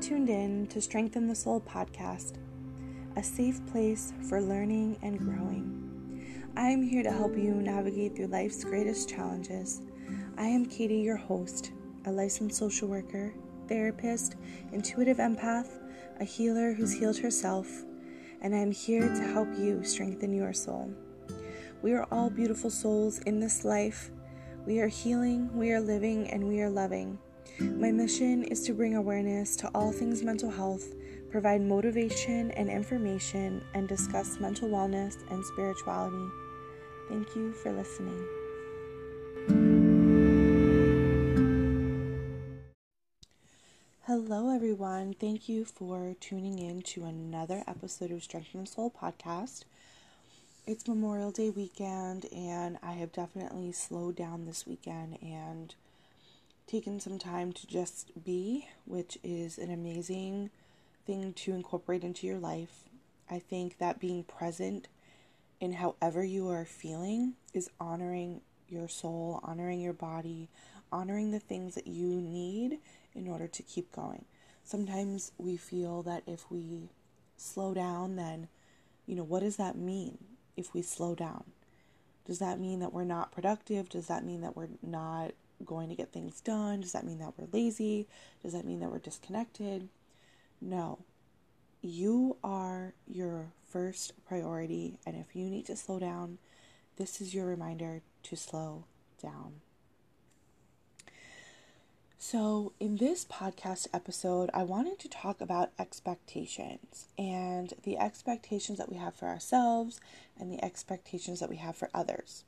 tuned in to Strengthen the Soul podcast, a safe place for learning and growing. I am here to help you navigate through life's greatest challenges. I am Katie, your host, a licensed social worker, therapist, intuitive empath, a healer who's healed herself, and I'm here to help you strengthen your soul. We are all beautiful souls in this life. We are healing, we are living, and we are loving. My mission is to bring awareness to all things mental health, provide motivation and information, and discuss mental wellness and spirituality. Thank you for listening. Hello everyone, thank you for tuning in to another episode of Strengthen the Soul podcast. It's Memorial Day weekend, and I have definitely slowed down this weekend and taken some time to just be, which is an amazing thing to incorporate into your life. I think that being present in however you are feeling is honoring your soul, honoring your body, honoring the things that you need in order to keep going. Sometimes we feel that if we slow down, then, what does that mean if we slow down? Does that mean that we're not productive? Does that mean that we're not going to get things done? Does that mean that we're lazy? Does that mean that we're disconnected? No. You are your first priority, and if you need to slow down, this is your reminder to slow down. So in this podcast episode, I wanted to talk about expectations and the expectations that we have for ourselves and the expectations that we have for others.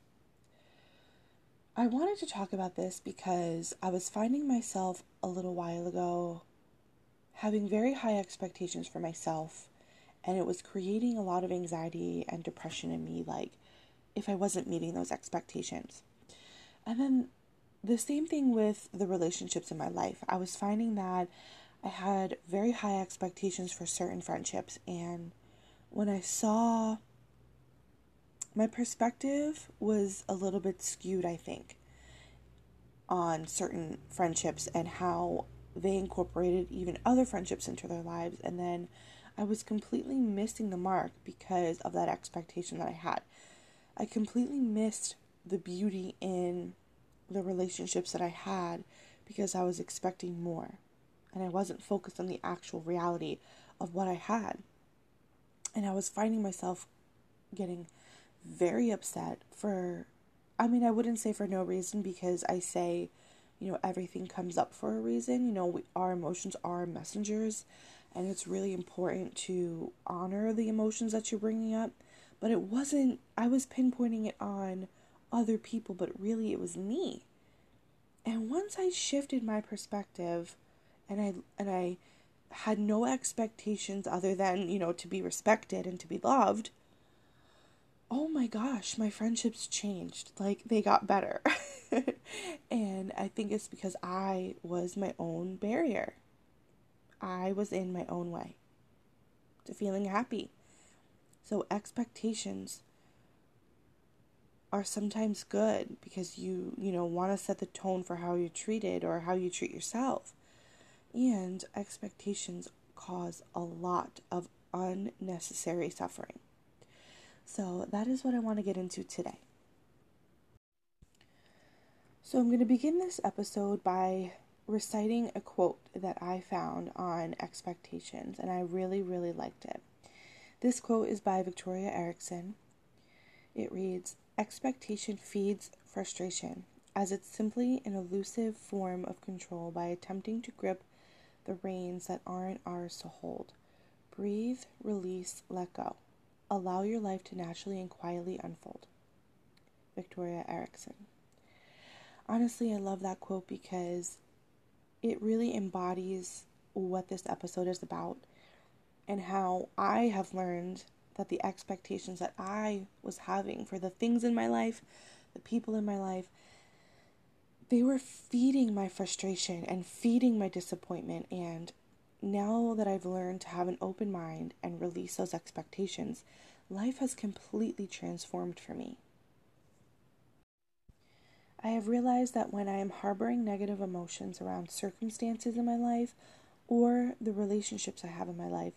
I wanted to talk about this because I was finding myself a little while ago having very high expectations for myself, and it was creating a lot of anxiety and depression in me, like if I wasn't meeting those expectations. And then the same thing with the relationships in my life. I was finding that I had very high expectations for certain friendships, and when I saw, my perspective was a little bit skewed, I think, on certain friendships and how they incorporated even other friendships into their lives. And then I was completely missing the mark because of that expectation that I had. I completely missed the beauty in the relationships that I had because I was expecting more, and I wasn't focused on the actual reality of what I had. And I was finding myself getting very upset I wouldn't say for no reason, because I say, everything comes up for a reason. Our emotions are messengers, and it's really important to honor the emotions that you're bringing up. But I was pinpointing it on other people, but really it was me. And once I shifted my perspective and I had no expectations other than, to be respected and to be loved, oh my gosh, my friendships changed. Like, they got better. And I think it's because I was my own barrier. I was in my own way to feeling happy. So expectations are sometimes good because you want to set the tone for how you're treated or how you treat yourself. And expectations cause a lot of unnecessary suffering. So that is what I want to get into today. So I'm going to begin this episode by reciting a quote that I found on expectations, and I really, really liked it. This quote is by Victoria Erickson. It reads, "Expectation feeds frustration, as it's simply an elusive form of control by attempting to grip the reins that aren't ours to hold. Breathe, release, let go. Allow your life to naturally and quietly unfold." Victoria Erickson. Honestly, I love that quote because it really embodies what this episode is about and how I have learned that the expectations that I was having for the things in my life, the people in my life, they were feeding my frustration and feeding my disappointment. And now that I've learned to have an open mind and release those expectations, life has completely transformed for me. I have realized that when I am harboring negative emotions around circumstances in my life or the relationships I have in my life,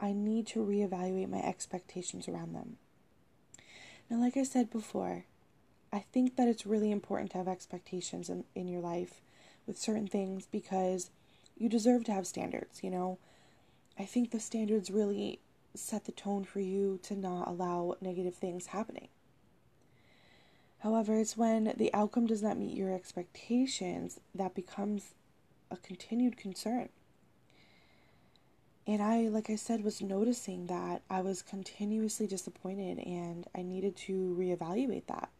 I need to reevaluate my expectations around them. Now, like I said before, I think that it's really important to have expectations in your life with certain things because you deserve to have standards, you know? I think the standards really set the tone for you to not allow negative things happening. However, it's when the outcome does not meet your expectations that becomes a continued concern. And I, like I said, was noticing that I was continuously disappointed and I needed to reevaluate that.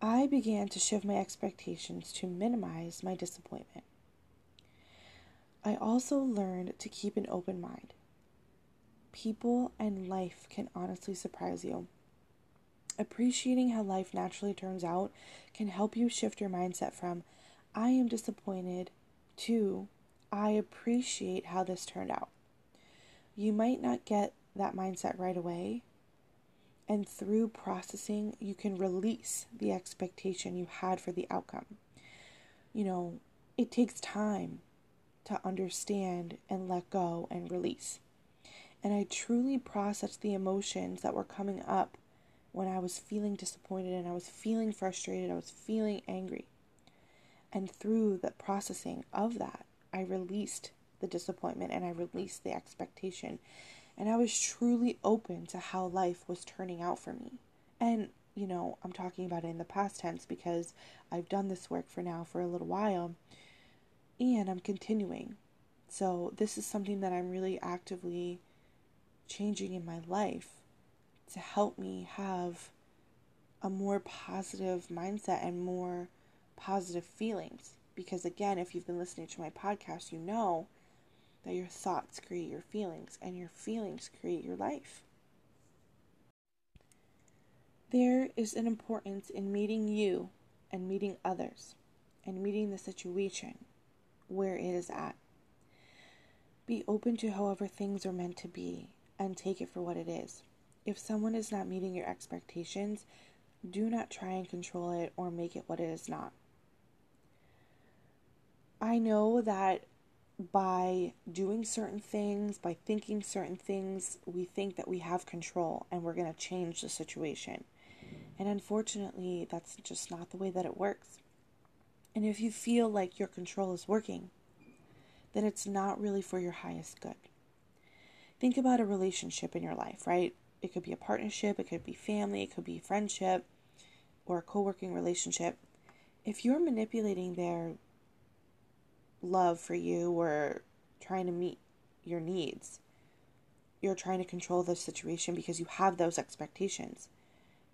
I began to shift my expectations to minimize my disappointment. I also learned to keep an open mind. People and life can honestly surprise you. Appreciating how life naturally turns out can help you shift your mindset from, I am disappointed, to, I appreciate how this turned out. You might not get that mindset right away, and through processing, you can release the expectation you had for the outcome. You know, it takes time to understand and let go and release. And I truly processed the emotions that were coming up when I was feeling disappointed and I was feeling frustrated, I was feeling angry. And through the processing of that, I released the disappointment and I released the expectation. And I was truly open to how life was turning out for me. And, you know, I'm talking about it in the past tense because I've done this work for a little while. And I'm continuing. So this is something that I'm really actively changing in my life to help me have a more positive mindset and more positive feelings. Because again, if you've been listening to my podcast, you know that your thoughts create your feelings and your feelings create your life. There is an importance in meeting you and meeting others and meeting the situation where it is at. Be open to however things are meant to be and take it for what it is. If someone is not meeting your expectations, do not try and control it or make it what it is not. I know that by doing certain things, by thinking certain things, we think that we have control and we're going to change the situation. And unfortunately, that's just not the way that it works. And if you feel like your control is working, then it's not really for your highest good. Think about a relationship in your life, right? It could be a partnership, it could be family, it could be friendship, or a co-working relationship. If you're manipulating their love for you or trying to meet your needs, you're trying to control the situation because you have those expectations.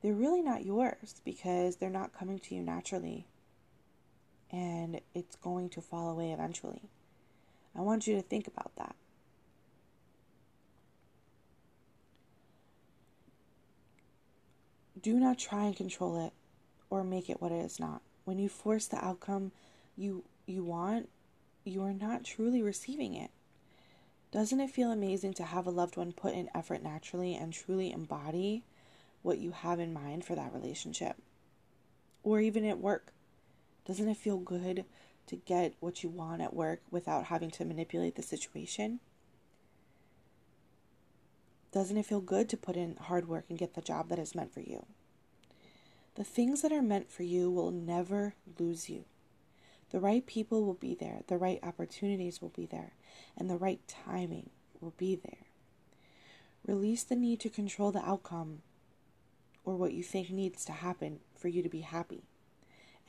They're really not yours because they're not coming to you naturally, and it's going to fall away eventually. I want you to think about that. Do not try and control it or make it what it is not. When you force the outcome you want, you are not truly receiving it. Doesn't it feel amazing to have a loved one put in effort naturally and truly embody what you have in mind for that relationship? Or even at work. Doesn't it feel good to get what you want at work without having to manipulate the situation? Doesn't it feel good to put in hard work and get the job that is meant for you? The things that are meant for you will never lose you. The right people will be there, the right opportunities will be there, and the right timing will be there. Release the need to control the outcome or what you think needs to happen for you to be happy.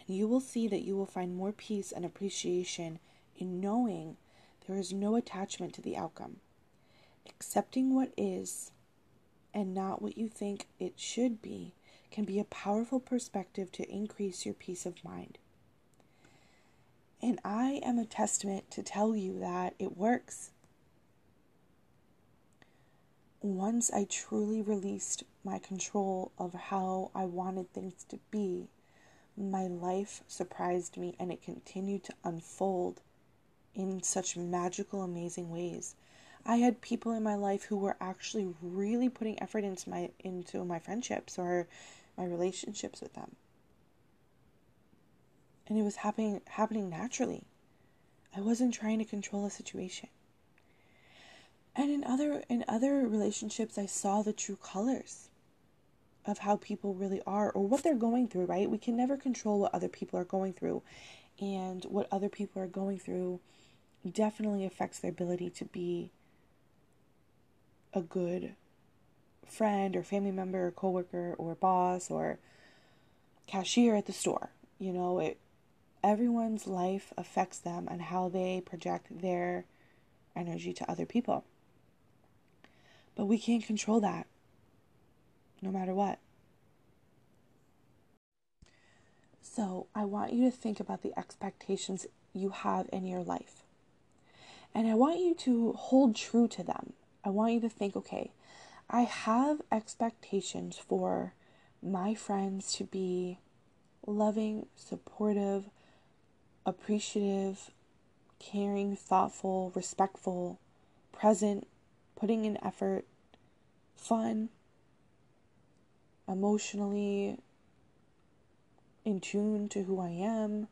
And you will see that you will find more peace and appreciation in knowing there is no attachment to the outcome. Accepting what is and not what you think it should be can be a powerful perspective to increase your peace of mind. And I am a testament to tell you that it works. Once I truly released my control of how I wanted things to be, my life surprised me and it continued to unfold in such magical, amazing ways. I had people in my life who were actually really putting effort into my friendships or my relationships with them. And it was happening naturally. I wasn't trying to control a situation. And in other relationships, I saw the true colors of how people really are or what they're going through, right? We can never control what other people are going through. And what other people are going through definitely affects their ability to be a good friend or family member or coworker or boss or cashier at the store. You know, everyone's life affects them and how they project their energy to other people. But we can't control that, no matter what. So I want you to think about the expectations you have in your life. And I want you to hold true to them. I want you to think, okay, I have expectations for my friends to be loving, supportive, appreciative, caring, thoughtful, respectful, present, putting in effort, fun, emotionally in tune to who I am,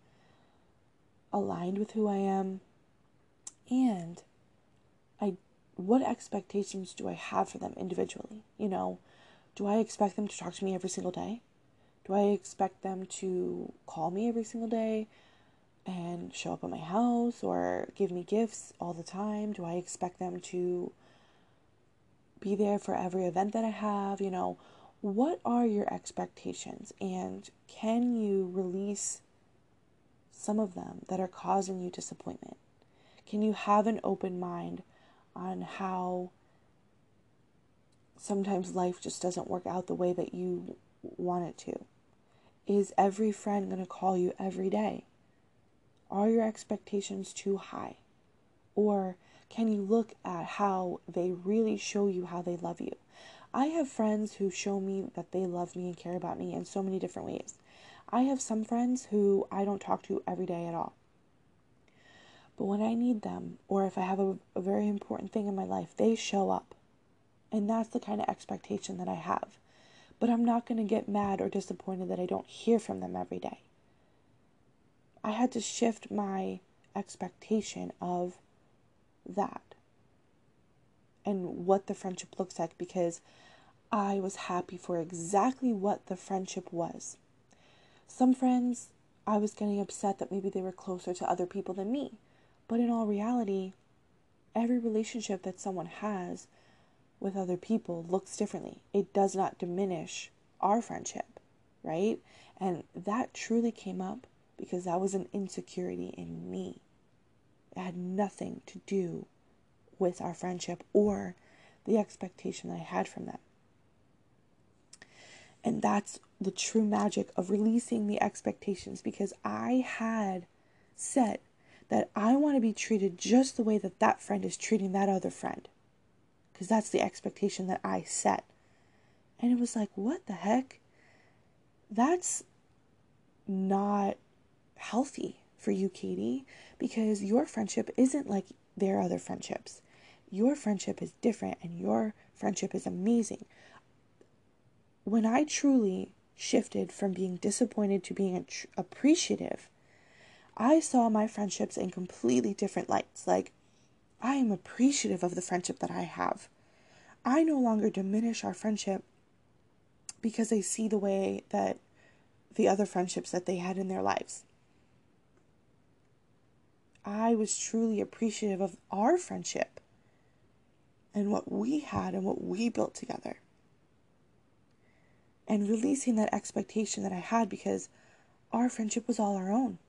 aligned with who I am, and what expectations do I have for them individually? You know, do I expect them to talk to me every single day? Do I expect them to call me every single day and show up at my house or give me gifts all the time? Do I expect them to be there for every event that I have? You know, what are your expectations, and can you release some of them that are causing you disappointment? Can you have an open mind on how sometimes life just doesn't work out the way that you want it to? Is every friend going to call you every day? Are your expectations too high? Or can you look at how they really show you how they love you? I have friends who show me that they love me and care about me in so many different ways. I have some friends who I don't talk to every day at all. But when I need them, or if I have a very important thing in my life, they show up. And that's the kind of expectation that I have. But I'm not going to get mad or disappointed that I don't hear from them every day. I had to shift my expectation of that and what the friendship looks like, because I was happy for exactly what the friendship was. Some friends, I was getting upset that maybe they were closer to other people than me. But in all reality, every relationship that someone has with other people looks differently. It does not diminish our friendship, right? And that truly came up because that was an insecurity in me. It had nothing to do with our friendship or the expectation that I had from them. And that's the true magic of releasing the expectations, because I had set that I want to be treated just the way that that friend is treating that other friend, because that's the expectation that I set. And it was like, what the heck? That's not healthy for you, Katie, because your friendship isn't like their other friendships. Your friendship is different, and your friendship is amazing. When I truly shifted from being disappointed to being appreciative, I saw my friendships in completely different lights. Like, I am appreciative of the friendship that I have. I no longer diminish our friendship because I see the way that the other friendships that they had in their lives. I was truly appreciative of our friendship and what we had and what we built together. And releasing that expectation that I had, because our friendship was all our own.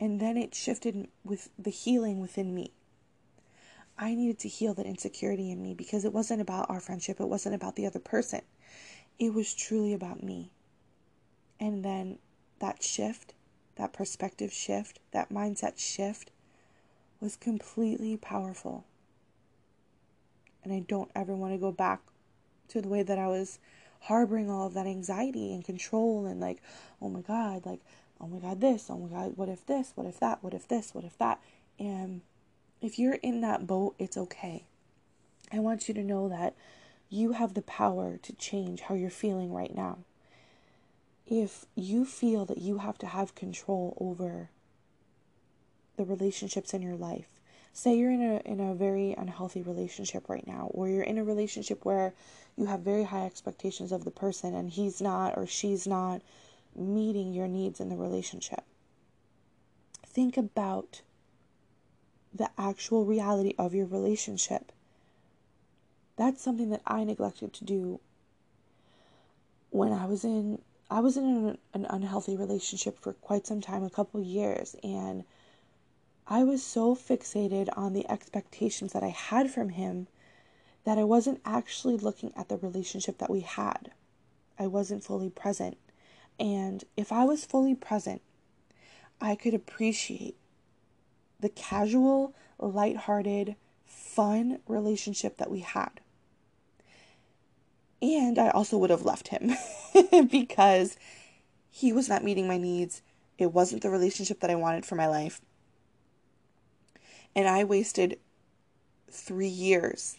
And then it shifted with the healing within me. I needed to heal that insecurity in me, because it wasn't about our friendship. It wasn't about the other person. It was truly about me. And then that shift, that perspective shift, that mindset shift was completely powerful. And I don't ever want to go back to the way that I was harboring all of that anxiety and control and like, oh my God, this, oh my God, what if this, what if that, what if this, what if that. And if you're in that boat, it's okay. I want you to know that you have the power to change how you're feeling right now. If you feel that you have to have control over the relationships in your life. Say you're in a very unhealthy relationship right now, or you're in a relationship where you have very high expectations of the person and he's not or she's not meeting your needs in the relationship. Think about the actual reality of your relationship. That's something that I neglected to do when I was in an unhealthy relationship for quite some time, a couple years, and I was so fixated on the expectations that I had from him that I wasn't actually looking at the relationship that we had. I wasn't fully present. And if I was fully present, I could appreciate the casual, lighthearted, fun relationship that we had. And I also would have left him because he was not meeting my needs. It wasn't the relationship that I wanted for my life. And I wasted 3 years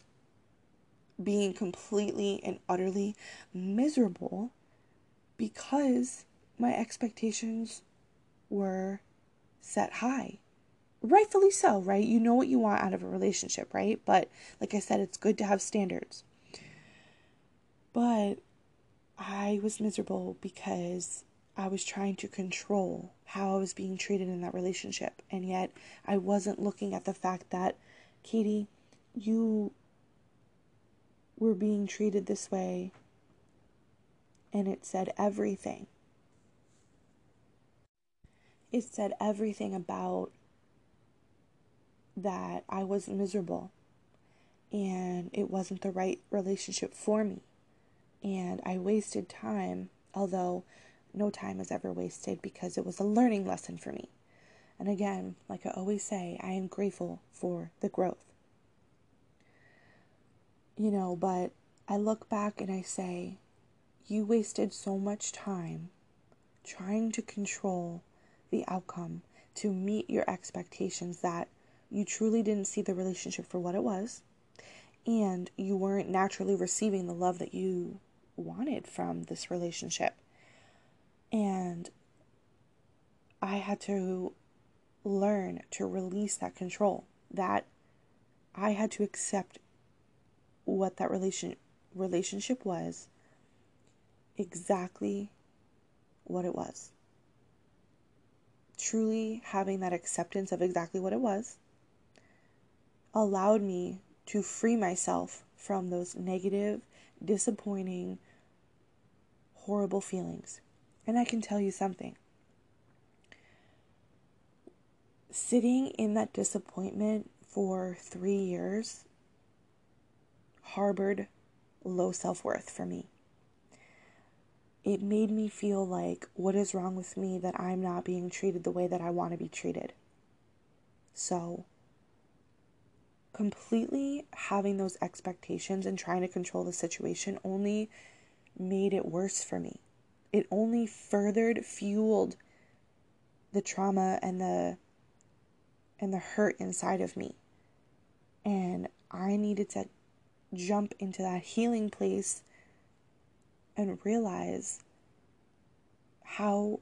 being completely and utterly miserable because my expectations were set high. Rightfully so, right? You know what you want out of a relationship, right? But like I said, it's good to have standards. But I was miserable because I was trying to control how I was being treated in that relationship. And yet I wasn't looking at the fact that, Katie, you were being treated this way. And it said everything. It said everything about that I was miserable. And it wasn't the right relationship for me. And I wasted time, although no time is ever wasted because it was a learning lesson for me. And again, like I always say, I am grateful for the growth. You know, but I look back and I say, you wasted so much time trying to control the outcome to meet your expectations that you truly didn't see the relationship for what it was. And you weren't naturally receiving the love that you wanted from this relationship. And I had to learn to release that control, that I had to accept what that relationship was, exactly what it was. Truly having that acceptance of exactly what it was allowed me to free myself from those negative, disappointing, horrible feelings. And I can tell you something. Sitting in that disappointment for 3 years harbored low self-worth for me. It made me feel like, what is wrong with me that I'm not being treated the way that I want to be treated? So, completely having those expectations and trying to control the situation only made it worse for me. It only fueled the trauma and the hurt inside of me. And I needed to jump into that healing place and realize how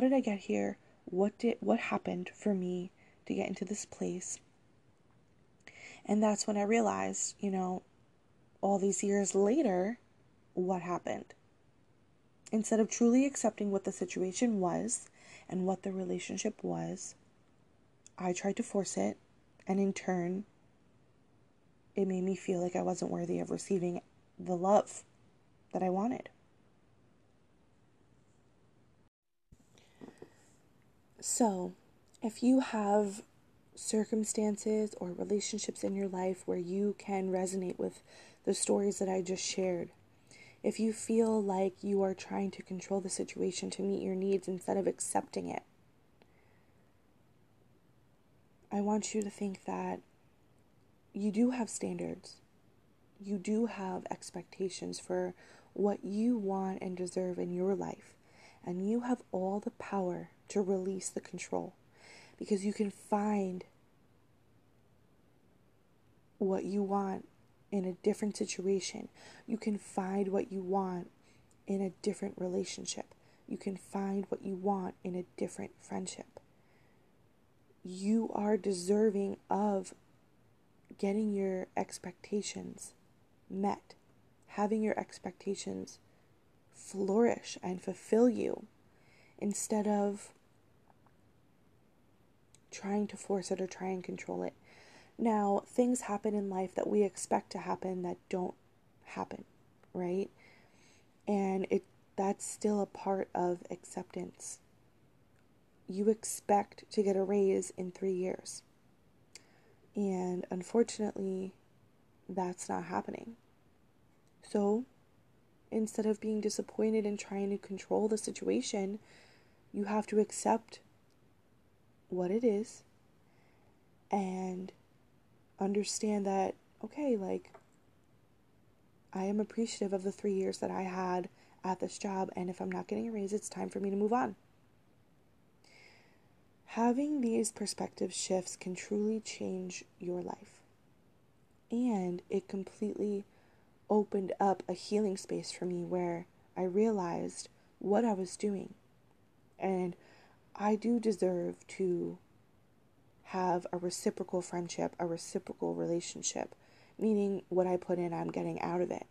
did I get here? What happened for me to get into this place? And that's when I realized, you know, all these years later, what happened. Instead of truly accepting what the situation was and what the relationship was, I tried to force it. And in turn, it made me feel like I wasn't worthy of receiving the love that I wanted. So, if you have circumstances or relationships in your life where you can resonate with the stories that I just shared, if you feel like you are trying to control the situation to meet your needs instead of accepting it, I want you to think that you do have standards. You do have expectations for what you want and deserve in your life. And you have all the power to release the control because you can find what you want in a different situation. You can find what you want in a different relationship. You can find what you want in a different friendship. you are deserving of getting your expectations met, having your expectations flourish and fulfill you, instead of trying to force it or try and control it. Now, things happen in life that we expect to happen that don't happen, right? And that's still a part of acceptance. You expect to get a raise in 3 years. And unfortunately, that's not happening. So, instead of being disappointed and trying to control the situation, you have to accept what it is and understand that, okay, like, I am appreciative of the 3 years that I had at this job, and if I'm not getting a raise, it's time for me to move on. Having these perspective shifts can truly change your life. And it completely opened up a healing space for me where I realized what I was doing. And I do deserve to have a reciprocal friendship, a reciprocal relationship, meaning what I put in, I'm getting out of it.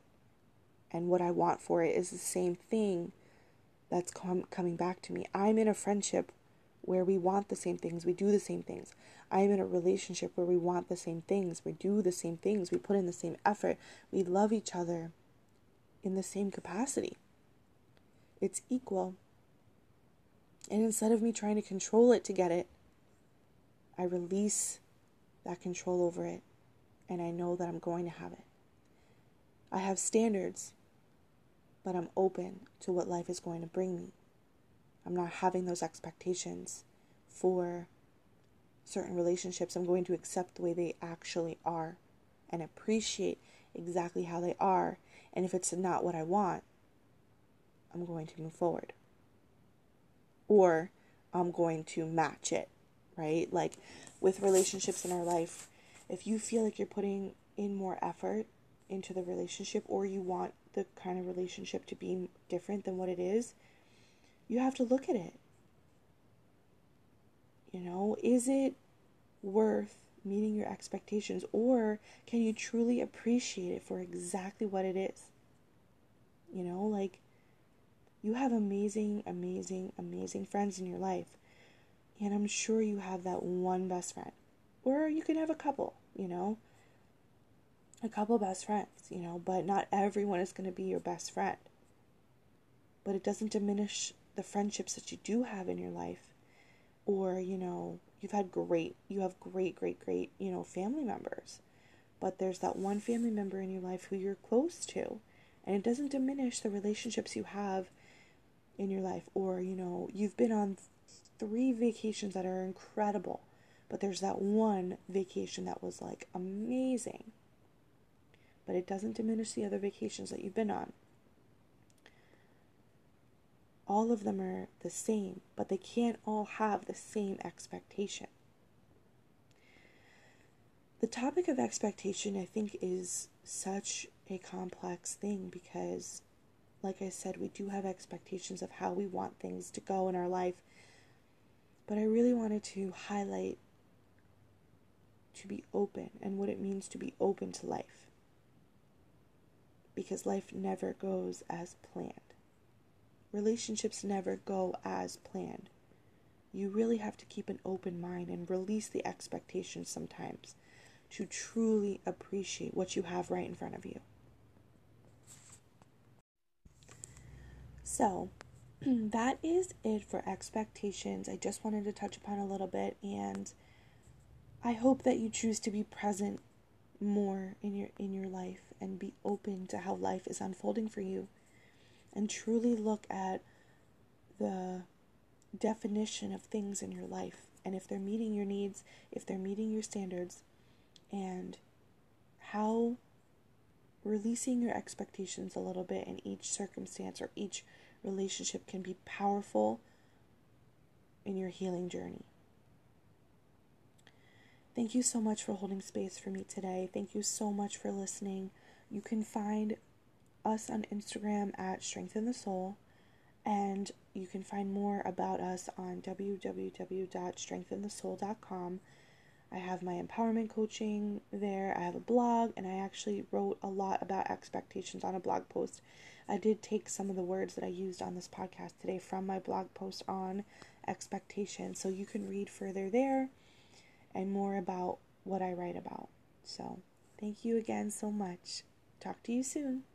And what I want for it is the same thing that's coming back to me. I'm in a friendship where we want the same things, we do the same things. I'm in a relationship where we want the same things, we do the same things, we put in the same effort, we love each other in the same capacity. It's equal. And instead of me trying to control it to get it, I release that control over it, and I know that I'm going to have it. I have standards, but I'm open to what life is going to bring me. I'm not having those expectations for certain relationships. I'm going to accept the way they actually are and appreciate exactly how they are. And if it's not what I want, I'm going to move forward. Or I'm going to match it, right? Like with relationships in our life, if you feel like you're putting in more effort into the relationship, or you want the kind of relationship to be different than what it is, you have to look at it. You know, is it worth meeting your expectations, or can you truly appreciate it for exactly what it is? You know, like, you have amazing, amazing, amazing friends in your life, and I'm sure you have that one best friend, or you can have a couple, you know, a couple best friends, you know, but not everyone is going to be your best friend. But it doesn't diminish the friendships that you do have in your life, or, you know, you have great, you know, family members, but there's that one family member in your life who you're close to, and it doesn't diminish the relationships you have in your life. Or, you know, you've been on 3 vacations that are incredible, but there's that one vacation that was like amazing, but it doesn't diminish the other vacations that you've been on. All of them are the same, but they can't all have the same expectation. The topic of expectation, I think, is such a complex thing because, like I said, we do have expectations of how we want things to go in our life. But I really wanted to highlight to be open and what it means to be open to life. Because life never goes as planned. Relationships never go as planned. You really have to keep an open mind and release the expectations sometimes to truly appreciate what you have right in front of you. So, that is it for expectations. I just wanted to touch upon a little bit, and I hope that you choose to be present more in your life and be open to how life is unfolding for you. And truly look at the definition of things in your life. And if they're meeting your needs, if they're meeting your standards, and how releasing your expectations a little bit in each circumstance or each relationship can be powerful in your healing journey. Thank you so much for holding space for me today. Thank you so much for listening. You can find us on Instagram at Strengthen the Soul, And you can find more about us on www.strengthenthesoul.com. I have my empowerment coaching there. I have a blog, and I actually wrote a lot about expectations on a blog post. I did take some of the words that I used on this podcast today from my blog post on expectations. So you can read further there and more about what I write about. So thank you again so much. Talk to you soon.